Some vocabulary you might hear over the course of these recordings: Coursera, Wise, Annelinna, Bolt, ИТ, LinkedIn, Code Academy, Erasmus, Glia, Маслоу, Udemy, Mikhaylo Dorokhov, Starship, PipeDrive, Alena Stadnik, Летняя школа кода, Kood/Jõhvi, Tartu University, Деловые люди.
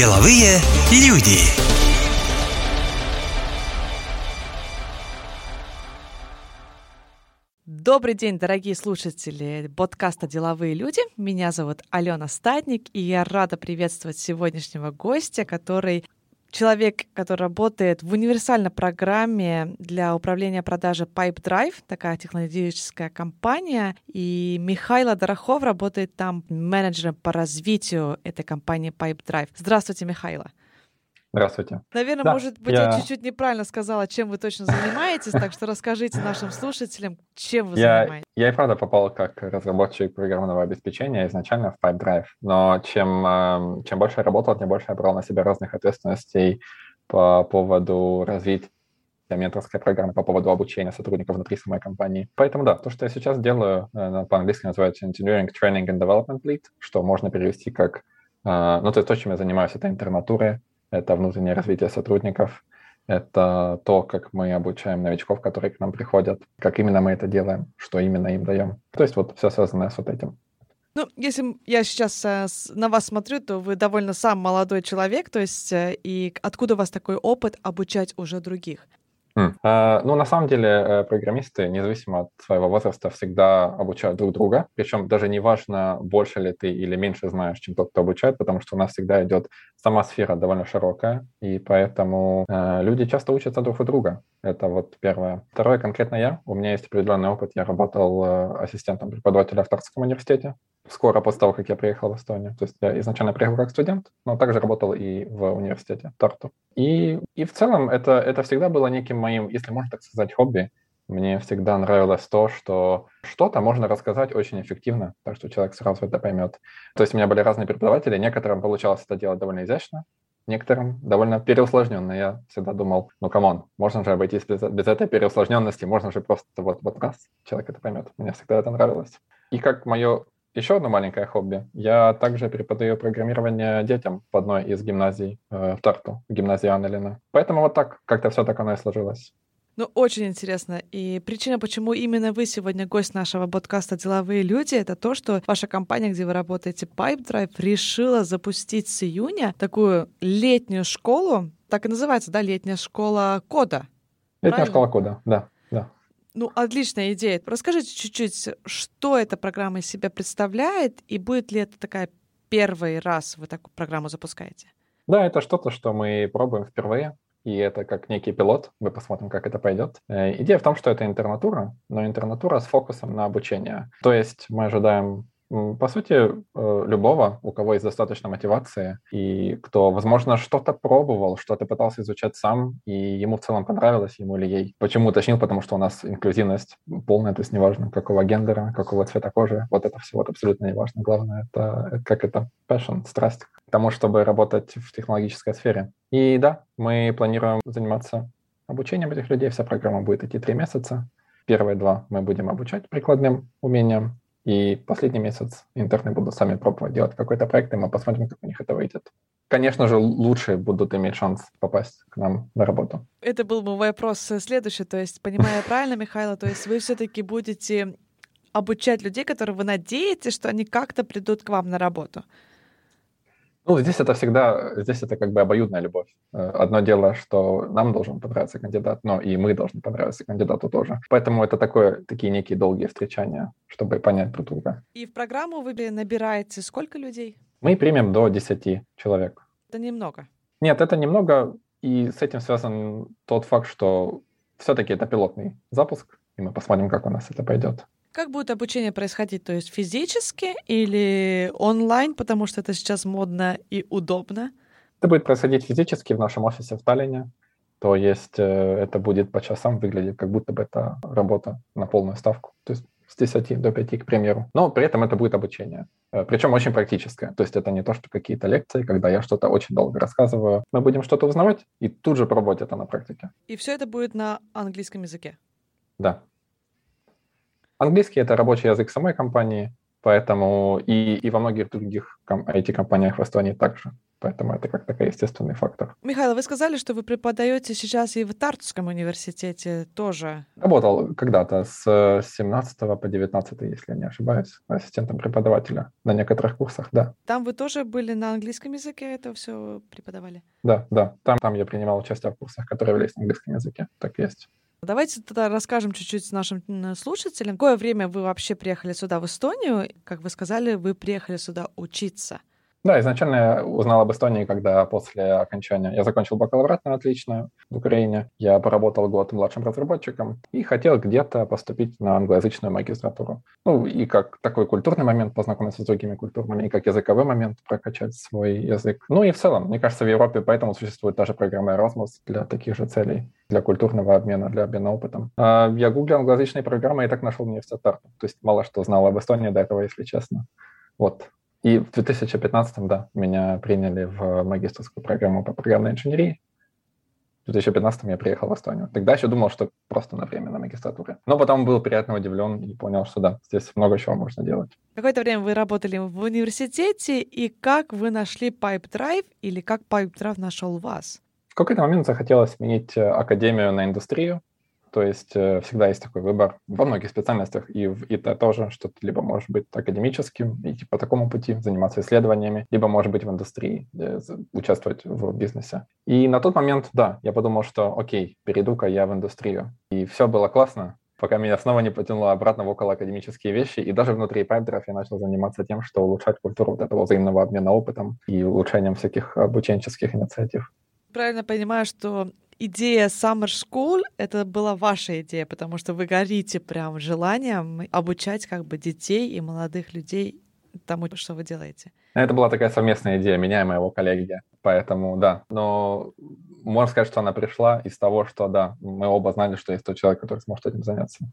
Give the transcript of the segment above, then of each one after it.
Деловые люди. Добрый день, дорогие слушатели подкаста «Деловые люди». Меня зовут Алена Стадник, и я рада приветствовать сегодняшнего гостя, который работает в универсальной программе для управления продажей PipeDrive, такая технологическая компания. И Mikhaylo Dorokhov работает там менеджером по развитию этой компании PipeDrive. Здравствуйте, Mikhaylo. Здравствуйте. Наверное, я чуть-чуть неправильно сказала, чем вы точно занимаетесь, так что расскажите нашим слушателям, чем вы занимаетесь. Я и правда попал как разработчик программного обеспечения изначально в PipeDrive, но чем больше я работал, тем больше я брал на себя разных ответственностей по поводу развития менторской программы, по поводу обучения сотрудников внутри самой компании. Поэтому да, то, что я сейчас делаю, по-английски называется Engineering Training and Development Lead, что можно перевести как... то чем я занимаюсь, это интернатуры, это внутреннее развитие сотрудников, это то, как мы обучаем новичков, которые к нам приходят, как именно мы это делаем, что именно им даем. То есть вот все связано с вот этим. Если я сейчас на вас смотрю, то вы довольно сам молодой человек, то есть и откуда у вас такой опыт обучать уже других? На самом деле программисты, независимо от своего возраста, всегда обучают друг друга, причем даже не важно, больше ли ты или меньше знаешь, чем тот, кто обучает, потому что у нас всегда идет сама сфера довольно широкая, и поэтому люди часто учатся друг у друга. Это вот первое. Второе, конкретно я. У меня есть определенный опыт. Я работал ассистентом преподавателя в Тартском университете скоро после того, как я приехал в Эстонию. То есть я изначально приехал как студент, но также работал и в университете Тарту. И в целом это всегда было неким моим, если можно так сказать, хобби. Мне всегда нравилось то, что что-то можно рассказать очень эффективно, так что человек сразу это поймет. То есть у меня были разные преподаватели, некоторым получалось это делать довольно изящно, некоторым довольно переусложненно. Я всегда думал, можно же обойтись без этой переусложненности, можно же просто вот раз, человек это поймет. Мне всегда это нравилось. И как мое еще одно маленькое хобби, я также преподаю программирование детям в одной из гимназий в Тарту, гимназии Annelinna. Поэтому вот так как-то все так оно и сложилось. Очень интересно. И причина, почему именно вы сегодня гость нашего подкаста «Деловые люди», это то, что ваша компания, где вы работаете, PipeDrive, решила запустить с июня такую летнюю школу, так и называется, да, «Летняя школа кода». Летняя школа кода, да. Отличная идея. Расскажите чуть-чуть, что эта программа из себя представляет, и будет ли это первый раз вы такую программу запускаете? Да, это что-то, что мы пробуем впервые. И это как некий пилот, мы посмотрим, как это пойдет. Идея в том, что это интернатура, но интернатура с фокусом на обучение. То есть мы ожидаем, по сути, любого, у кого есть достаточно мотивации, и кто, возможно, что-то пробовал, что-то пытался изучать сам, и ему в целом понравилось, ему или ей. Почему уточнил? Потому что у нас инклюзивность полная, то есть неважно, какого гендера, какого цвета кожи, вот это все вот абсолютно неважно. Главное, это как это passion, страсть к тому, чтобы работать в технологической сфере. И да, мы планируем заниматься обучением этих людей. Вся программа будет идти 3 месяца. Первые 2 мы будем обучать прикладным умениям. И последний месяц интерны будут сами пробовать делать какой-то проект, и мы посмотрим, как у них это выйдет. Конечно же, лучшие будут иметь шанс попасть к нам на работу. Это был бы вопрос следующий. То есть, понимаю правильно, Mikhaylo, то есть вы все-таки будете обучать людей, которые вы надеетесь, что они как-то придут к вам на работу? Здесь это как бы обоюдная любовь. Одно дело, что нам должен понравиться кандидат, но и мы должны понравиться кандидату тоже. Поэтому это такие некие долгие встречания, чтобы понять друг друга. И в программу вы набираете сколько людей? Мы примем до 10 человек. Это немного? Нет, это немного, и с этим связан тот факт, что все-таки это пилотный запуск, и мы посмотрим, как у нас это пойдет. Как будет обучение происходить? То есть физически или онлайн, потому что это сейчас модно и удобно? Это будет происходить физически в нашем офисе в Таллине. То есть это будет по часам выглядеть, как будто бы это работа на полную ставку. То есть с 10 до 5, к примеру. Но при этом это будет обучение. Причем очень практическое. То есть это не то, что какие-то лекции, когда я что-то очень долго рассказываю. Мы будем что-то узнавать и тут же пробовать это на практике. И все это будет на английском языке? Да. Английский — это рабочий язык самой компании, Поэтому и во многих других IT-компаниях в Эстонии также. Поэтому это как такой естественный фактор. Михаил, вы сказали, что вы преподаете сейчас и в Тартуском университете тоже. Работал когда-то с 17 по 19, если я не ошибаюсь, ассистентом преподавателя на некоторых курсах, да. Там вы тоже были на английском языке, это все преподавали? Да. Там я принимал участие в курсах, которые являлись на английском языке, так и есть. Давайте тогда расскажем чуть-чуть нашим слушателям. В какое время вы вообще приехали сюда, в Эстонию? Как вы сказали, вы приехали сюда учиться. Да, изначально я узнал об Эстонии, когда после окончания... Я закончил бакалаврат на отлично в Украине. Я поработал год младшим разработчиком и хотел где-то поступить на англоязычную магистратуру. Ну, и как такой культурный момент познакомиться с другими культурами, и как языковой момент прокачать свой язык. Ну и в целом, мне кажется, в Европе поэтому существует даже программа Erasmus для таких же целей, для культурного обмена, для обмена опытом. Я гуглил англоязычные программы и так нашел университет Тарту. То есть мало что знал об Эстонии до этого, если честно. Вот. И в 2015-м, да, меня приняли в магистерскую программу по программной инженерии. В 2015-м я приехал в Эстонию. Тогда еще думал, что просто на время на магистратуре. Но потом был приятно удивлен и понял, что да, здесь много чего можно делать. Какое-то время вы работали в университете, и как вы нашли PipeDrive, или как PipeDrive нашел вас? В какой-то момент захотелось сменить академию на индустрию. То есть всегда есть такой выбор во многих специальностях, и в ИТ тоже, что ты либо можешь быть академическим, идти по такому пути, заниматься исследованиями, либо можешь быть в индустрии, участвовать в бизнесе. И на тот момент, да, я подумал, что окей, перейду-ка я в индустрию. И все было классно, пока меня снова не потянуло обратно в околоакадемические вещи, и даже внутри PipeDrive я начал заниматься тем, что улучшать культуру вот этого взаимного обмена опытом и улучшением всяких обученческих инициатив. Правильно понимаю, что... Идея Summer School — это была ваша идея, потому что вы горите прям желанием обучать как бы детей и молодых людей тому, что вы делаете. Это была такая совместная идея меня и моего коллеги, поэтому да. Но можно сказать, что она пришла из того, что да, мы оба знали, что есть тот человек, который сможет этим заняться.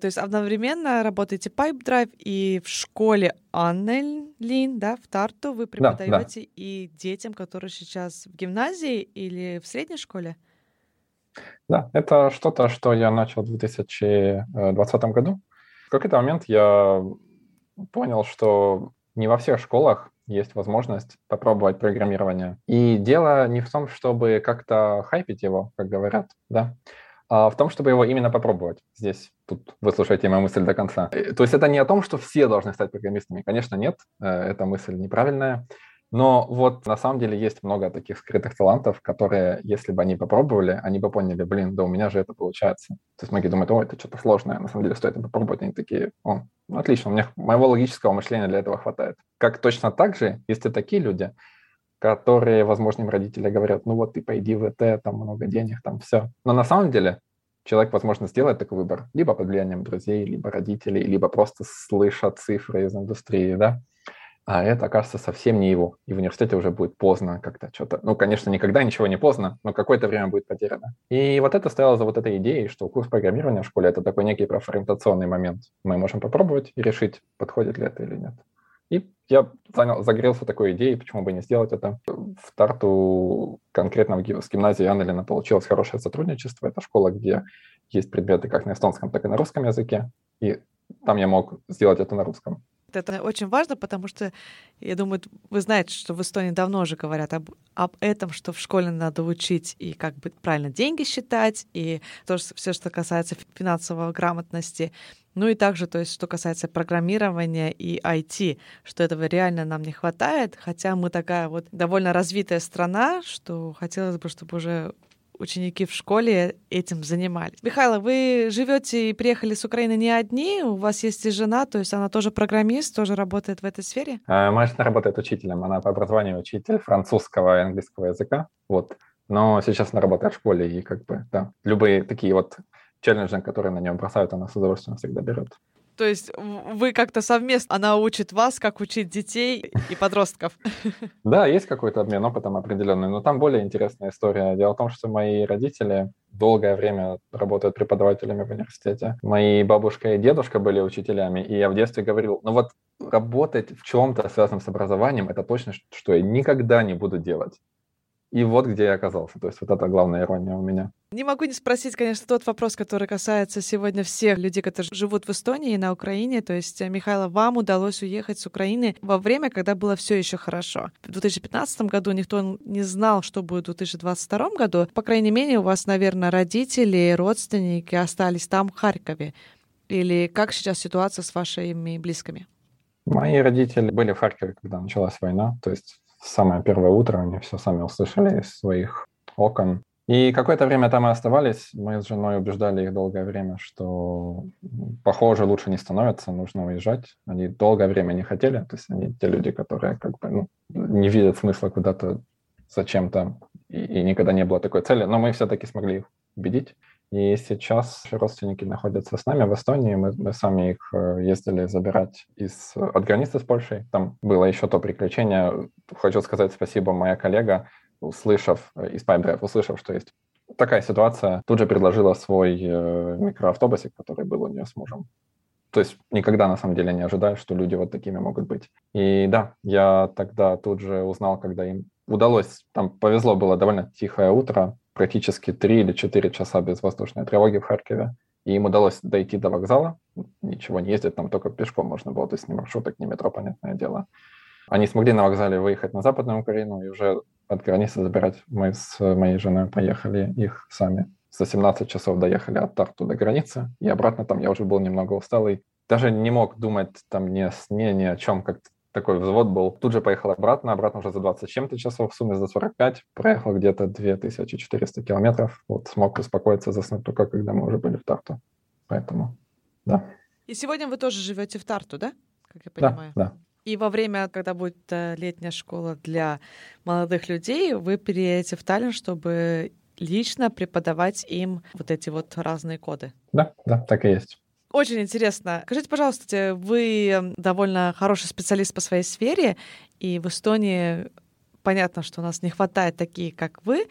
То есть одновременно работаете PipeDrive и в школе Annelinna, да, в Тарту вы преподаете да. И детям, которые сейчас в гимназии или в средней школе? Да, это что-то, что я начал в 2020 году. В какой-то момент я понял, что не во всех школах есть возможность попробовать программирование. И дело не в том, чтобы как-то хайпить его, как говорят, да, а в том, чтобы его именно попробовать. Здесь, тут вы слушаете мою мысль до конца. То есть это не о том, что все должны стать программистами. Конечно, нет, эта мысль неправильная. Но вот на самом деле есть много таких скрытых талантов, которые, если бы они попробовали, они бы поняли, да у меня же это получается. То есть многие думают, это что-то сложное, на самом деле стоит это попробовать. Они такие, отлично, у меня моего логического мышления для этого хватает. Как точно так же, если такие люди, которые, возможно, им родители говорят, ты пойди в ИТ, там много денег, там все. Но на самом деле человек, возможно, сделает такой выбор либо под влиянием друзей, либо родителей, либо просто слыша цифры из индустрии, да. А это, окажется, совсем не его. И в университете уже будет поздно как-то что-то. Конечно, никогда ничего не поздно, но какое-то время будет потеряно. И вот это стояло за вот этой идеей, что курс программирования в школе — это такой некий профориентационный момент. Мы можем попробовать и решить, подходит ли это или нет. И я загорелся такой идеей, почему бы не сделать это. В Тарту, конкретно с гимназией Annelinna, получилось хорошее сотрудничество. Это школа, где есть предметы как на эстонском, так и на русском языке. И там я мог сделать это на русском. Это очень важно, потому что, я думаю, вы знаете, что в Эстонии давно уже говорят об этом, что в школе надо учить и как бы правильно деньги считать, и тоже все, что касается финансовой грамотности. Ну и также, то есть, что касается программирования и IT, что этого реально нам не хватает, хотя мы такая вот довольно развитая страна, что хотелось бы, чтобы уже ученики в школе этим занимались. Михайло, вы живете и приехали с Украины не одни, у вас есть и жена, то есть она тоже программист, тоже работает в этой сфере? Моя жена работает учителем, она по образованию учитель французского и английского языка, вот. Но сейчас она работает в школе, и любые такие вот челленджи, которые на нее бросают, она с удовольствием всегда берет. То есть вы как-то совместно, она учит вас, как учить детей и подростков. Да, есть какой-то обмен опытом определенный, но там более интересная история. Дело в том, что мои родители долгое время работают преподавателями в университете. Мои бабушка и дедушка были учителями, и я в детстве говорил, работать в чем-то связанном с образованием, это точно, что я никогда не буду делать. И вот где я оказался. То есть вот это главная ирония у меня. Не могу не спросить, конечно, тот вопрос, который касается сегодня всех людей, которые живут в Эстонии и на Украине. То есть, Михайло, вам удалось уехать с Украины во время, когда было все еще хорошо. В 2015 году никто не знал, что будет в 2022 году. По крайней мере, у вас, наверное, родители, родственники остались там, в Харькове. Или как сейчас ситуация с вашими близкими? Мои родители были в Харькове, когда началась война. То есть самое первое утро они все сами услышали из своих окон. И какое-то время там и оставались. Мы с женой убеждали их долгое время, что похоже лучше не становится, нужно уезжать. Они долгое время не хотели. То есть они те люди, которые как бы не видят смысла куда-то зачем-то. И никогда не было такой цели. Но мы все-таки смогли их убедить. И сейчас родственники находятся с нами в Эстонии. Мы сами их ездили забирать от границы с Польшей. Там было еще то приключение. Хочу сказать спасибо, моя коллега, услышав из PipeDrive, услышав, что есть такая ситуация, тут же предложила свой микроавтобусик, который был у нее с мужем. То есть никогда на самом деле не ожидаю, что люди вот такими могут быть. И да, я тогда тут же узнал, когда им удалось. Там повезло, было довольно тихое утро. Практически 3 или 4 часа без воздушной тревоги в Харькове. И им удалось дойти до вокзала. Ничего не ездит, там только пешком можно было. То есть ни маршруток, ни метро, понятное дело. Они смогли на вокзале выехать на Западную Украину и уже от границы забирать. Мы с моей женой поехали их сами. За 17 часов доехали от Тарту до границы. И обратно там я уже был немного усталый. Даже не мог думать там ни о сне, ни о чем, как-то. Такой взвод был. Тут же поехал обратно уже за 20 с чем-то часов, в сумме за 45. Проехал где-то 2400 километров. Вот смог успокоиться, заснуть только, когда мы уже были в Тарту. Поэтому, да. И сегодня вы тоже живете в Тарту, да? Как я понимаю. Да. И во время, когда будет летняя школа для молодых людей, вы переедете в Таллин, чтобы лично преподавать им вот эти вот разные коды. Да, так и есть. Очень интересно. Скажите, пожалуйста, вы довольно хороший специалист по своей сфере, и в Эстонии понятно, что у нас не хватает таких, как вы.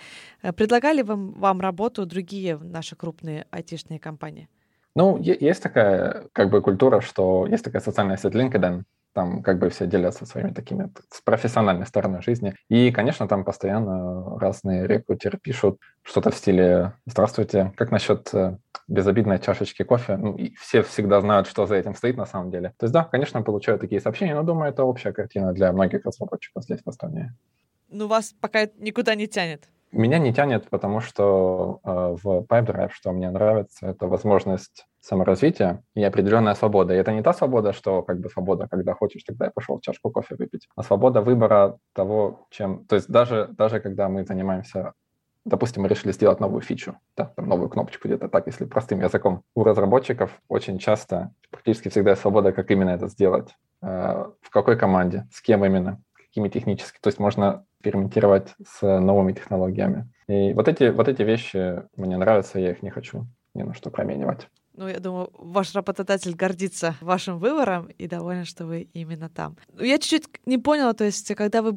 Предлагали вам работу другие наши крупные айтишные компании? Ну, есть такая как бы культура, что есть такая социальная сеть LinkedIn, там как бы все делятся своими такими с профессиональной стороной жизни. И, конечно, там постоянно разные рекрутеры пишут что-то в стиле «Здравствуйте, как насчет безобидной чашечки кофе?» Ну, и все всегда знают, что за этим стоит на самом деле. То есть, да, конечно, получаю такие сообщения, но, думаю, это общая картина для многих разработчиков здесь, в Эстонии. Ну, вас пока никуда не тянет? Меня не тянет, потому что в PipeDrive, что мне нравится, это возможность саморазвития и определенная свобода. И это не та свобода, что как бы свобода, когда хочешь, тогда я пошел чашку кофе выпить, а свобода выбора того, чем... То есть даже когда мы занимаемся... Допустим, мы решили сделать новую фичу, да, там новую кнопочку где-то так, если простым языком. У разработчиков очень часто, практически всегда свобода, как именно это сделать, в какой команде, с кем именно, какими техническими. То есть можно экспериментировать с новыми технологиями. И вот эти вещи мне нравятся, я их не хочу ни на что променивать. Ну, я думаю, ваш работодатель гордится вашим выбором и доволен, что вы именно там. Я чуть-чуть не поняла, то есть когда вы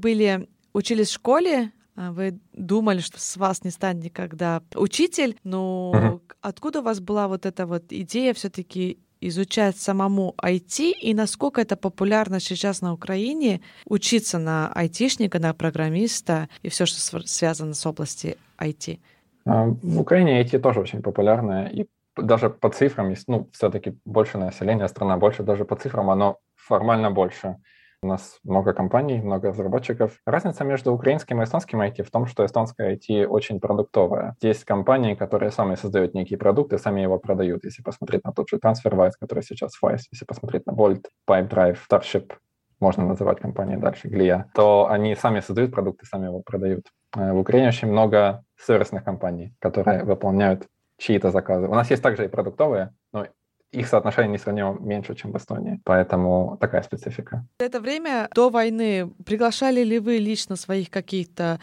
учились в школе, вы думали, что с вас не станет никогда учитель, но откуда у вас была вот эта вот идея все-таки изучать самому IT, и насколько это популярно сейчас на Украине учиться на айтишника, на программиста и все, что связано с областью IT? В Украине IT тоже очень популярно, и даже по цифрам, ну, все-таки больше населения, страна больше, даже по цифрам оно формально больше. У нас много компаний, много разработчиков. Разница между украинским и эстонским IT в том, что эстонское IT очень продуктовое. Есть компании, которые сами создают некий продукт и сами его продают. Если посмотреть на тот же TransferWise, который сейчас Wise, если посмотреть на Bolt, PipeDrive, Starship, можно называть компании дальше, Glia, то они сами создают продукты, сами его продают. В Украине очень много сервисных компаний, которые выполняют чьи-то заказы. У нас есть также и продуктовые, но их соотношение несравнимо меньше, чем в Эстонии. Поэтому такая специфика. За это время до войны приглашали ли вы лично своих каких-то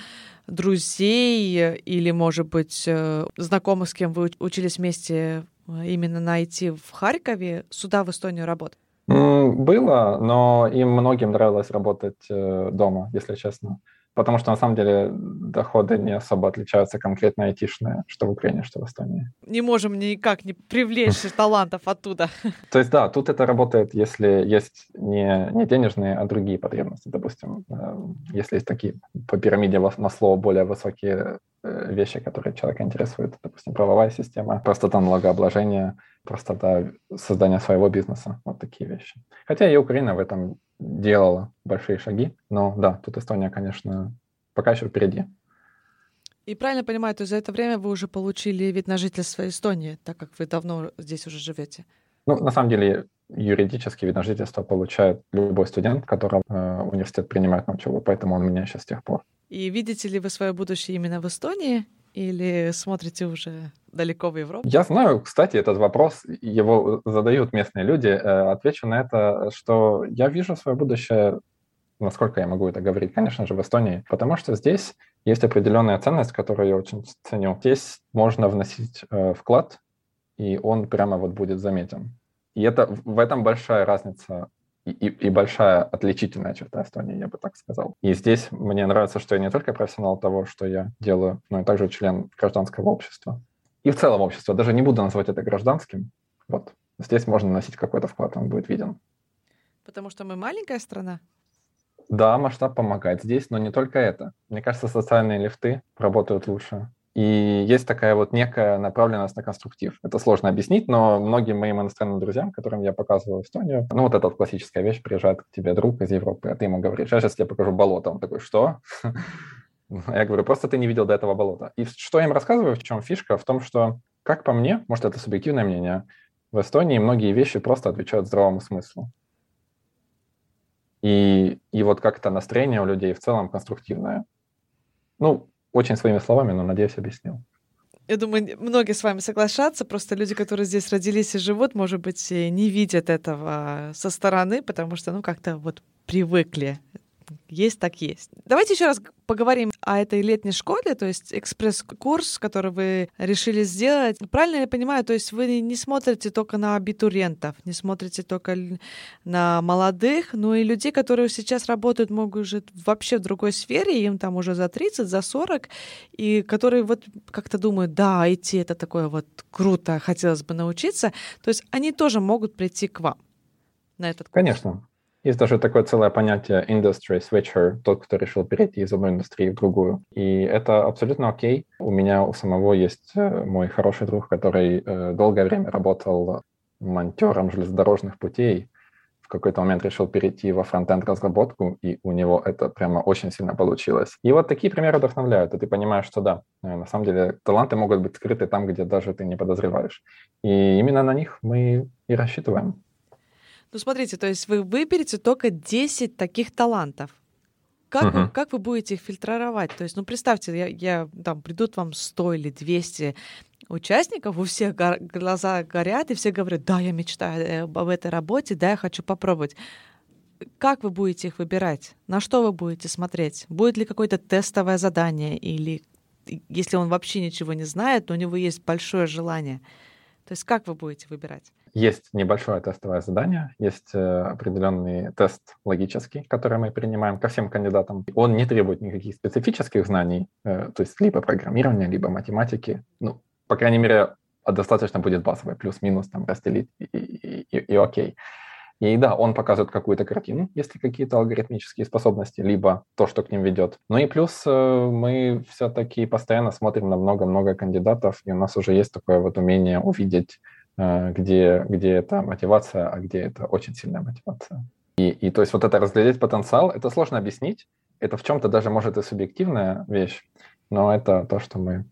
друзей или, может быть, знакомых, с кем вы учились вместе именно на IT в Харькове, сюда, в Эстонию, работать? Было, но им многим нравилось работать дома, если честно. Потому что, на самом деле, доходы не особо отличаются конкретно айтишные, что в Украине, что в Эстонии. Не можем никак не привлечь талантов оттуда. То есть, да, тут это работает, если есть не денежные, а другие потребности. Допустим, если есть такие по пирамиде Маслоу более высокие вещи, которые человека интересуют. Допустим, правовая система, простота налогообложения, простота создания своего бизнеса. Вот такие вещи. Хотя и Украина в этом делала большие шаги, но да, тут Эстония, конечно, пока еще впереди. И правильно понимаю, то за это время вы уже получили вид на жительство Эстонии, так как вы давно здесь уже живете? Ну, на самом деле, юридически вид на жительство получает любой студент, которого университет принимает на учебу, поэтому он у меня сейчас с тех пор. И видите ли вы свое будущее именно в Эстонии? Или смотрите уже далеко в Европу? Я знаю, кстати, этот вопрос, его задают местные люди. Отвечу на это, что я вижу свое будущее, насколько я могу это говорить, конечно же, в Эстонии, потому что здесь есть определенная ценность, которую я очень ценю. Здесь можно вносить вклад, и он прямо вот будет заметен. И это, в этом большая разница и большая отличительная черта Эстонии, я бы так сказал. И здесь мне нравится, что я не только профессионал того, что я делаю, но и также член гражданского общества. И в целом общества. Даже не буду называть это гражданским. Вот. Здесь можно носить какой-то вклад, он будет виден. Потому что мы маленькая страна? Да, масштаб помогает здесь, но не только это. Мне кажется, социальные лифты работают лучше. И есть такая вот некая направленность на конструктив. Это сложно объяснить, но многим моим иностранным друзьям, которым я показывал Эстонию, ну вот эта классическая вещь, приезжает к тебе друг из Европы, а ты ему говоришь, сейчас я покажу болото. Он такой, что? Я говорю, просто ты не видел до этого болота. И что я им рассказываю, в чем фишка? В том, что, как по мне, может, это субъективное мнение, в Эстонии многие вещи просто отвечают здравому смыслу. И вот как-то настроение у людей в целом конструктивное. Ну, очень своими словами, но, надеюсь, объяснил. Я думаю, многие с вами соглашатся, просто люди, которые здесь родились и живут, может быть, не видят этого со стороны, потому что, ну, как-то вот привыкли. Есть так есть. Давайте еще раз поговорим о этой летней школе, то есть экспресс-курс, который вы решили сделать. Правильно я понимаю, то есть вы не смотрите только на абитуриентов, не смотрите только на молодых, но и людей, которые сейчас работают, могут уже вообще в другой сфере, им там уже за 30, за 40, и которые вот как-то думают, да, IT это такое вот круто, хотелось бы научиться. То есть они тоже могут прийти к вам на этот курс. Конечно. Есть даже такое целое понятие industry switcher, тот, кто решил перейти из одной индустрии в другую. И это абсолютно окей. У меня у самого есть мой хороший друг, который долгое время работал монтёром железнодорожных путей. В какой-то момент решил перейти во фронт-энд разработку, и у него это прямо очень сильно получилось. И вот такие примеры вдохновляют. И ты понимаешь, что да, на самом деле таланты могут быть скрыты там, где даже ты не подозреваешь. И именно на них мы и рассчитываем. Ну, смотрите, то есть вы выберете только 10 таких талантов. Как вы будете их фильтровать? То есть, ну, представьте, я там придут вам 100 или 200 участников, у всех глаза горят, и все говорят, да, я мечтаю об этой работе, да, я хочу попробовать. Как вы будете их выбирать? На что вы будете смотреть? Будет ли какое-то тестовое задание? Или если он вообще ничего не знает, но у него есть большое желание? То есть как вы будете выбирать? Есть небольшое тестовое задание, есть определенный тест логический, который мы принимаем ко всем кандидатам. Он не требует никаких специфических знаний, то есть либо программирования, либо математики. Ну, по крайней мере, достаточно будет базовый, плюс-минус, там, разделить и окей. И да, он показывает какую-то картину, если какие-то алгоритмические способности, либо то, что к ним ведет. Ну и плюс мы все-таки постоянно смотрим на много-много кандидатов, и у нас уже есть такое вот умение увидеть, где это мотивация, а где это очень сильная мотивация. И то есть вот это разглядеть потенциал, это сложно объяснить, это в чем-то даже может и субъективная вещь, но это то, что мы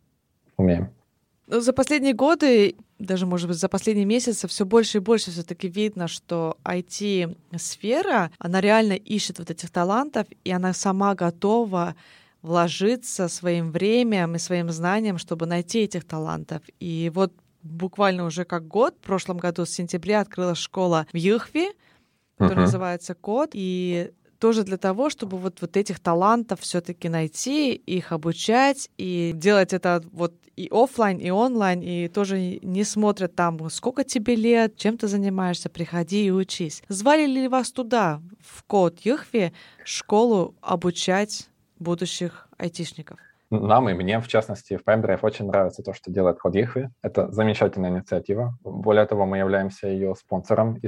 умеем. Ну, за последние годы, даже, может быть, за последние месяцы все больше и больше все-таки видно, что IT-сфера, она реально ищет вот этих талантов, и она сама готова вложиться своим временем и своим знанием, чтобы найти этих талантов. И вот буквально уже как год, в прошлом году с сентября открылась школа в Jõhvi, которая называется Code, и тоже для того, чтобы вот этих талантов все-таки найти, их обучать и делать это вот и офлайн, и онлайн, и тоже не смотрят там, сколько тебе лет, чем ты занимаешься, приходи и учись. Звали ли вас туда, в Kood/Jõhvi, школу обучать будущих айтишников? Нам и мне, в частности, в PipeDrive очень нравится то, что делает Kood/Jõhvi. Это замечательная инициатива. Более того, мы являемся ее спонсором и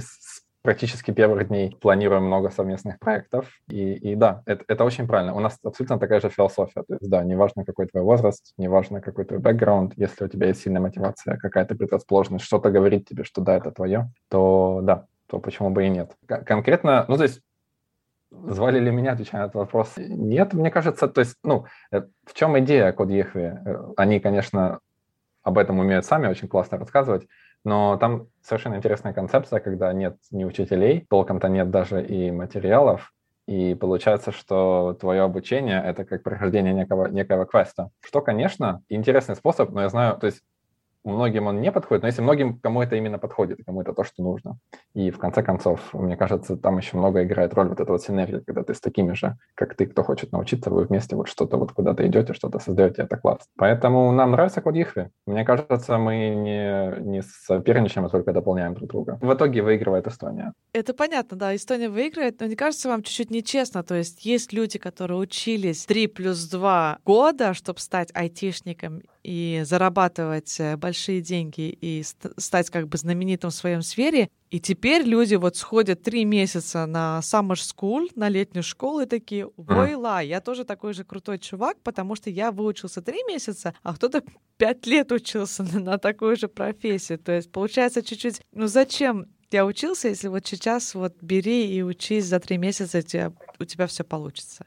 практически первых дней планируем много совместных проектов. И да, это очень правильно. У нас абсолютно такая же философия. То есть да, неважно, какой твой возраст, неважно, какой твой бэкграунд, если у тебя есть сильная мотивация, какая-то предрасположенность, что-то говорит тебе, что да, это твое, то да, то почему бы и нет. Конкретно, ну то есть, звали ли меня, отвечая на этот вопрос? Нет, мне кажется, то есть, ну, в чем идея Kood/Jõhvi? Они, конечно, об этом умеют сами очень классно рассказывать, но там совершенно интересная концепция, когда нет ни учителей, толком-то нет даже и материалов, и получается, что твое обучение — это как прохождение некого квеста, что, конечно, интересный способ, но я знаю, то есть, многим он не подходит, но если многим, кому это именно подходит, кому это то, что нужно. И в конце концов, мне кажется, там еще много играет роль вот эта вот синергия, когда ты с такими же, как ты, кто хочет научиться, вы вместе вот что-то вот куда-то идете, что-то создаете, это классно. Поэтому нам нравится Kood/Jõhvi. Мне кажется, мы не соперничаем, а только дополняем друг друга. В итоге выигрывает Эстония. Это понятно, да, Эстония выиграет, но не кажется вам чуть-чуть нечестно? То есть есть люди, которые учились 3+2 года, чтобы стать айтишником и зарабатывать большие деньги и стать как бы знаменитым в своем сфере. И теперь люди вот сходят 3 месяца на summer school, на летнюю школу и такие: войла, я тоже такой же крутой чувак, потому что я выучился 3 месяца, а кто-то 5 лет учился на такую же профессию. То есть получается чуть-чуть, ну зачем я учился, если вот сейчас вот бери и учись за 3 месяца, у тебя все получится.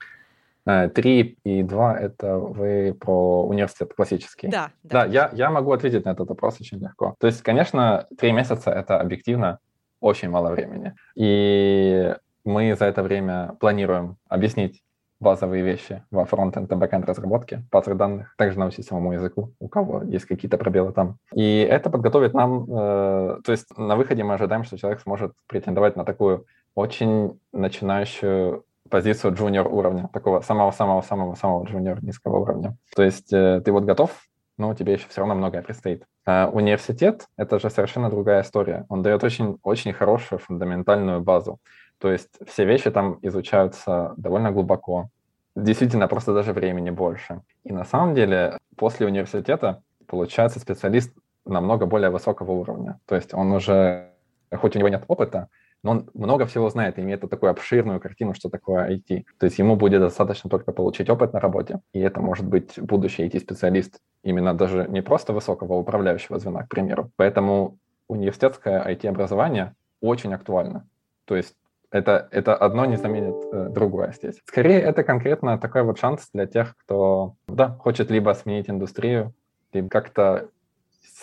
3 и 2 — это вы про университет классический. Да. Я могу ответить на этот вопрос очень легко. То есть, конечно, 3 месяца — это объективно очень мало времени. И мы за это время планируем объяснить базовые вещи во фронт-энд и бэк-энд разработке, базы данных, также научить самому языку, у кого есть какие-то пробелы там. И это подготовит нам... то есть на выходе мы ожидаем, что человек сможет претендовать на такую очень начинающую позицию джуниор уровня, такого самого-самого-самого-самого джуниор низкого уровня. То есть ты вот готов, но тебе еще все равно многое предстоит. А университет — это же совершенно другая история. Он дает очень-очень хорошую фундаментальную базу. То есть все вещи там изучаются довольно глубоко. Действительно, просто даже времени больше. И на самом деле после университета получается специалист намного более высокого уровня. То есть он уже, хоть у него нет опыта, но он много всего знает и имеет такую обширную картину, что такое IT. То есть ему будет достаточно только получить опыт на работе, и это может быть будущий IT-специалист, именно даже не просто высокого управляющего звена, к примеру. Поэтому университетское IT-образование очень актуально. То есть это одно не заменит другое здесь. Скорее, это конкретно такой вот шанс для тех, кто хочет либо сменить индустрию, либо как-то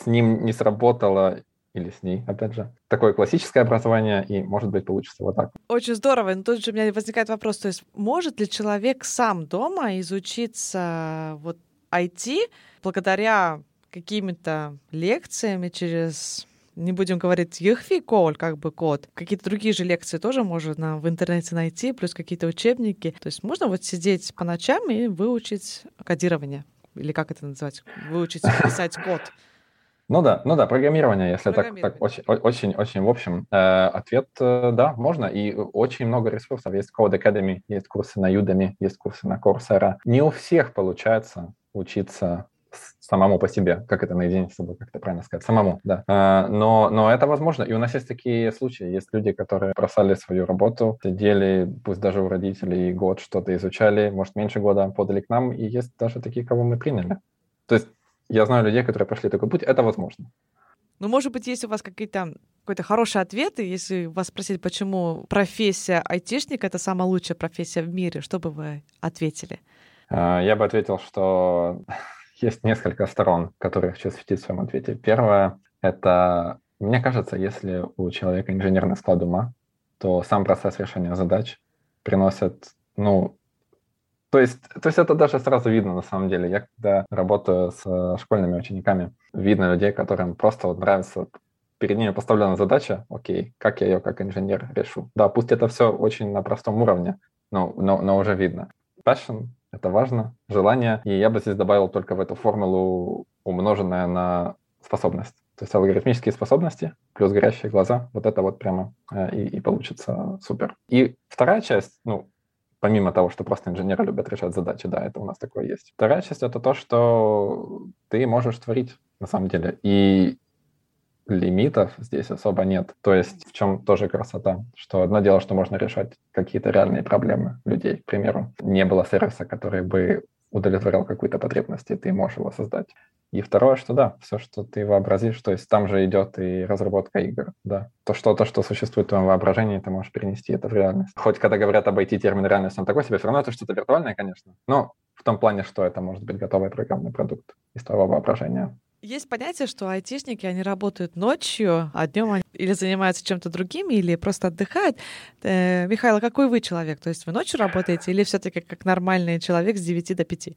с ним не сработало, или с ней, опять же. Такое классическое образование, и, может быть, получится вот так. Очень здорово. Но тут же у меня возникает вопрос, то есть может ли человек сам дома изучиться вот IT благодаря какими-то лекциями через... Не будем говорить Jõhvi Kool, как бы код. Какие-то другие же лекции тоже можно в интернете найти, плюс какие-то учебники. То есть можно вот сидеть по ночам и выучить кодирование. Или как это называть? Выучить писать код. Ну да, программирование, если так очень-очень в общем. Ответ да, можно. И очень много ресурсов. Есть Code Academy, есть курсы на Udemy, есть курсы на Coursera. Не у всех получается учиться самому по себе. Как это наедине с собой, как это правильно сказать? Самому, да. Но это возможно. И у нас есть такие случаи. Есть люди, которые бросали свою работу, сидели, пусть даже у родителей, год что-то изучали, может, меньше года, подали к нам. И есть даже такие, кого мы приняли. То есть я знаю людей, которые прошли такой путь. Это возможно. Ну, может быть, есть у вас какой-то хороший ответ, если вас спросить, почему профессия айтишника — это самая лучшая профессия в мире, что бы вы ответили? Я бы ответил, что есть несколько сторон, которые хочу осветить в своем ответе. Первое — это, мне кажется, если у человека инженерный склад ума, то сам процесс решения задач приносит, То есть это даже сразу видно, на самом деле. Я когда работаю с школьными учениками, видно людей, которым просто вот нравится, перед ними поставлена задача, окей, как я ее как инженер решу. Да, пусть это все очень на простом уровне, но уже видно. Passion — это важно, желание. И я бы здесь добавил только в эту формулу умноженное на способность. То есть алгоритмические способности плюс горящие глаза. Вот это вот прямо и получится супер. И вторая часть, помимо того, что просто инженеры любят решать задачи, да, это у нас такое есть. Вторая часть — это то, что ты можешь творить, на самом деле, и лимитов здесь особо нет. То есть в чем тоже красота, что одно дело, что можно решать какие-то реальные проблемы людей, к примеру. Не было сервиса, который бы удовлетворял какую-то потребность, и ты можешь его создать. И второе, что да, все, что ты вообразишь, то есть там же идет и разработка игр, да. То, что существует в твоем воображении, ты можешь перенести это в реальность. Хоть когда говорят обойти термин реальность, он такой себе, все равно это что-то виртуальное, конечно, но в том плане, что это может быть готовый программный продукт из твоего воображения. Есть понятие, что айтишники, они работают ночью, а днем они или занимаются чем-то другим, или просто отдыхают. Михайло, какой вы человек? То есть вы ночью работаете или все-таки как нормальный человек с 9 до 5?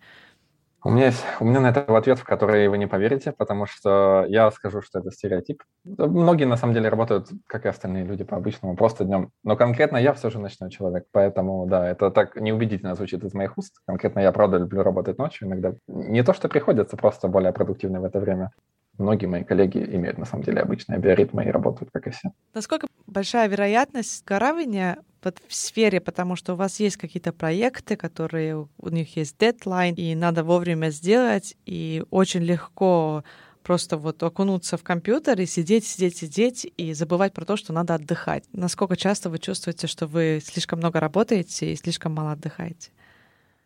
У меня на это ответ, в который вы не поверите, потому что я скажу, что это стереотип. Многие, на самом деле, работают, как и остальные люди по-обычному, просто днем. Но конкретно я все же ночной человек, поэтому, да, это так неубедительно звучит из моих уст. Конкретно я, правда, люблю работать ночью иногда. Не то, что приходится, просто более продуктивно в это время. Многие мои коллеги имеют, на самом деле, обычные биоритмы и работают, как и все. Насколько большая вероятность сгоравания в сфере, потому что у вас есть какие-то проекты, которые у них есть дедлайн, и надо вовремя сделать, и очень легко просто вот окунуться в компьютер и сидеть, и забывать про то, что надо отдыхать. Насколько часто вы чувствуете, что вы слишком много работаете и слишком мало отдыхаете?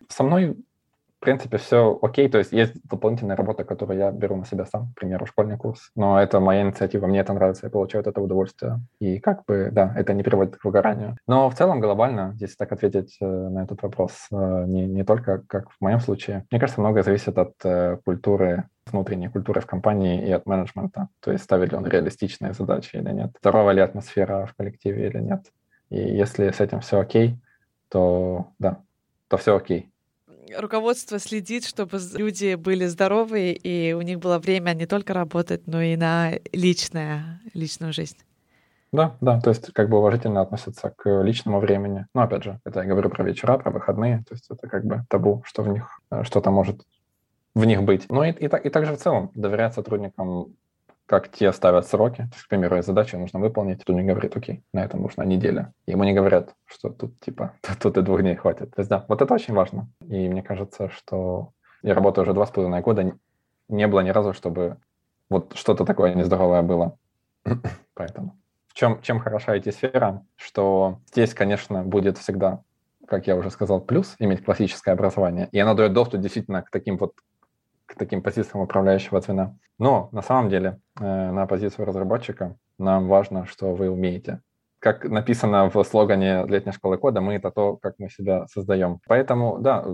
Со мной, в принципе, все окей, то есть есть дополнительная работа, которую я беру на себя сам, к примеру, школьный курс, но это моя инициатива, мне это нравится, я получаю от этого удовольствие, и как бы, да, это не приводит к выгоранию. Но в целом глобально, если так ответить на этот вопрос, не только как в моем случае, мне кажется, многое зависит от культуры, внутренней культуры в компании и от менеджмента, то есть ставит ли он реалистичные задачи или нет, здоровая ли атмосфера в коллективе или нет, и если с этим все окей, то да, то все окей. Руководство следит, чтобы люди были здоровы, и у них было время не только работать, но и на личную жизнь. Да, то есть как бы уважительно относятся к личному времени. Но опять же, это я говорю про вечера, про выходные, то есть это как бы табу, что в них что-то может в них быть. Но и также в целом доверять сотрудникам, как те ставят сроки. То есть, к примеру, задачу нужно выполнить, то не говорит, окей, на этом нужна неделя. Ему не говорят, что тут типа, тут и 2 дней хватит. То есть, да, вот это очень важно. И мне кажется, что я работаю уже 2,5 года, не было ни разу, чтобы вот что-то такое нездоровое было. Поэтому. Чем хороша IT-сфера, что здесь, конечно, будет всегда, как я уже сказал, плюс иметь классическое образование. И оно дает доступ действительно к таким позициям управляющего звена. Но на самом деле на позицию разработчика нам важно, что вы умеете. Как написано в слогане «Летней школы кода», мы — это то, как мы себя создаем. Поэтому, да,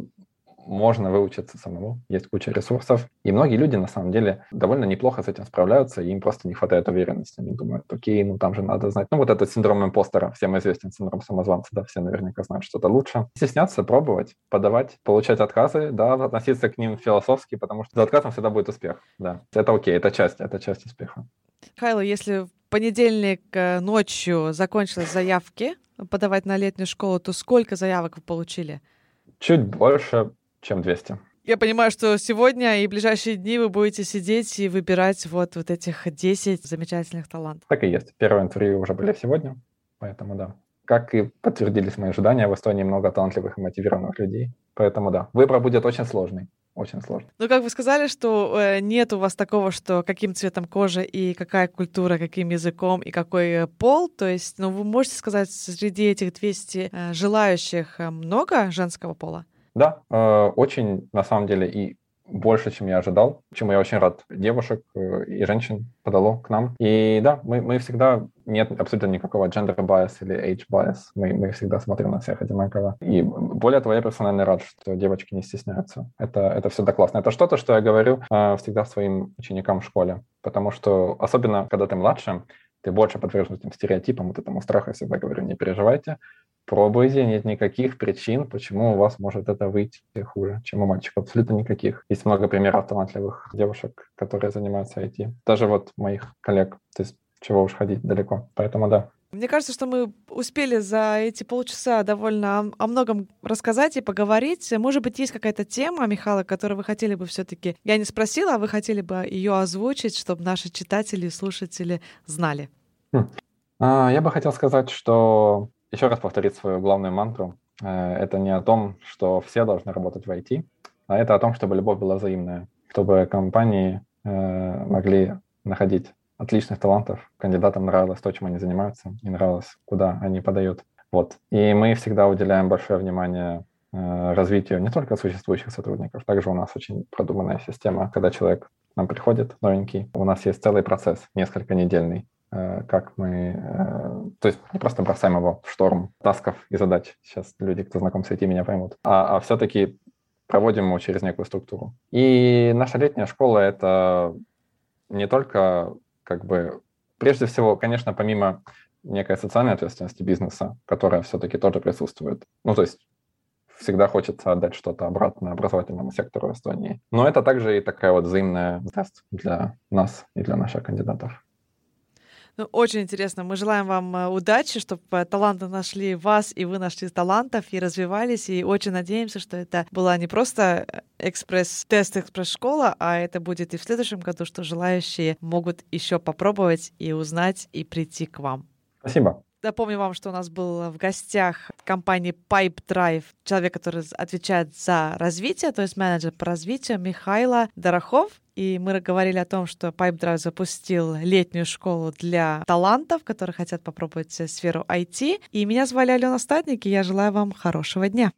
можно выучиться самому, есть куча ресурсов. И многие люди, на самом деле, довольно неплохо с этим справляются, и им просто не хватает уверенности. Они думают, окей, там же надо знать. Вот этот синдром импостера, всем известен синдром самозванца, да, все наверняка знают что-то лучше. Стесняться, пробовать, подавать, получать отказы, да, относиться к ним философски, потому что за отказом всегда будет успех, да. Это окей, это часть успеха. Михайло, если в понедельник ночью закончились заявки подавать на летнюю школу, то сколько заявок вы получили? Чуть больше, чем 200. Я понимаю, что сегодня и в ближайшие дни вы будете сидеть и выбирать вот этих 10 замечательных талантов. Так и есть. Первое интервью уже были сегодня, поэтому да. Как и подтвердились мои ожидания, в Эстонии много талантливых и мотивированных людей, поэтому да. Выбор будет очень сложный. Очень сложно. Ну, как вы сказали, что нет у вас такого, что каким цветом кожи и какая культура, каким языком и какой пол. То есть, вы можете сказать, среди этих 200 желающих много женского пола? Да, очень, на самом деле, и больше, чем я ожидал, чему я очень рад. Девушек и женщин подало к нам. И да, мы всегда... Нет абсолютно никакого gender bias или age bias. Мы всегда смотрим на всех одинаково. И более того, я персонально рад, что девочки не стесняются. Это всегда классно. Это что-то, что я говорю всегда своим ученикам в школе. Потому что, особенно когда ты младше, ты больше подвержен этим стереотипам, вот этому страху. Я всегда говорю, не переживайте, пробуйте, нет никаких причин, почему у вас может это выйти хуже, чем у мальчиков. Абсолютно никаких. Есть много примеров талантливых девушек, которые занимаются IT. Даже вот моих коллег. То есть чего уж ходить далеко, поэтому да. Мне кажется, что мы успели за эти полчаса довольно о многом рассказать и поговорить. Может быть, есть какая-то тема, Михайло, которую вы хотели бы все-таки... Я не спросила, а вы хотели бы ее озвучить, чтобы наши читатели и слушатели знали. Я бы хотел сказать, что... Еще раз повторить свою главную мантру. это не о том, что все должны работать в IT, а это о том, чтобы любовь была взаимная, чтобы компании могли находить отличных талантов, кандидатам нравилось то, чем они занимаются, и нравилось, куда они подают. Вот. И мы всегда уделяем большое внимание развитию не только существующих сотрудников, также у нас очень продуманная система, когда человек к нам приходит новенький, у нас есть целый процесс, несколько недельный, как мы... То есть не просто бросаем его в шторм тасков и задач. Сейчас люди, кто знаком с IT, меня поймут. А все-таки проводим его через некую структуру. И наша летняя школа — это не только как бы... Прежде всего, конечно, помимо некой социальной ответственности бизнеса, которая все-таки тоже присутствует. Ну, то есть всегда хочется отдать что-то обратно образовательному сектору Эстонии. Но это также и такая вот взаимная тест для нас и для наших кандидатов. Ну, очень интересно. Мы желаем вам удачи, чтобы таланты нашли вас, и вы нашли талантов, и развивались. И очень надеемся, что это была не просто экспресс-тест, экспресс-школа, а это будет и в следующем году, что желающие могут еще попробовать и узнать, и прийти к вам. Спасибо. Напомню вам, что у нас был в гостях компании PipeDrive человек, который отвечает за развитие, то есть менеджер по развитию Mikhaylo Dorokhov. И мы говорили о том, что PipeDrive запустил летнюю школу для талантов, которые хотят попробовать сферу IT. И меня звали Алена Стадник, и я желаю вам хорошего дня.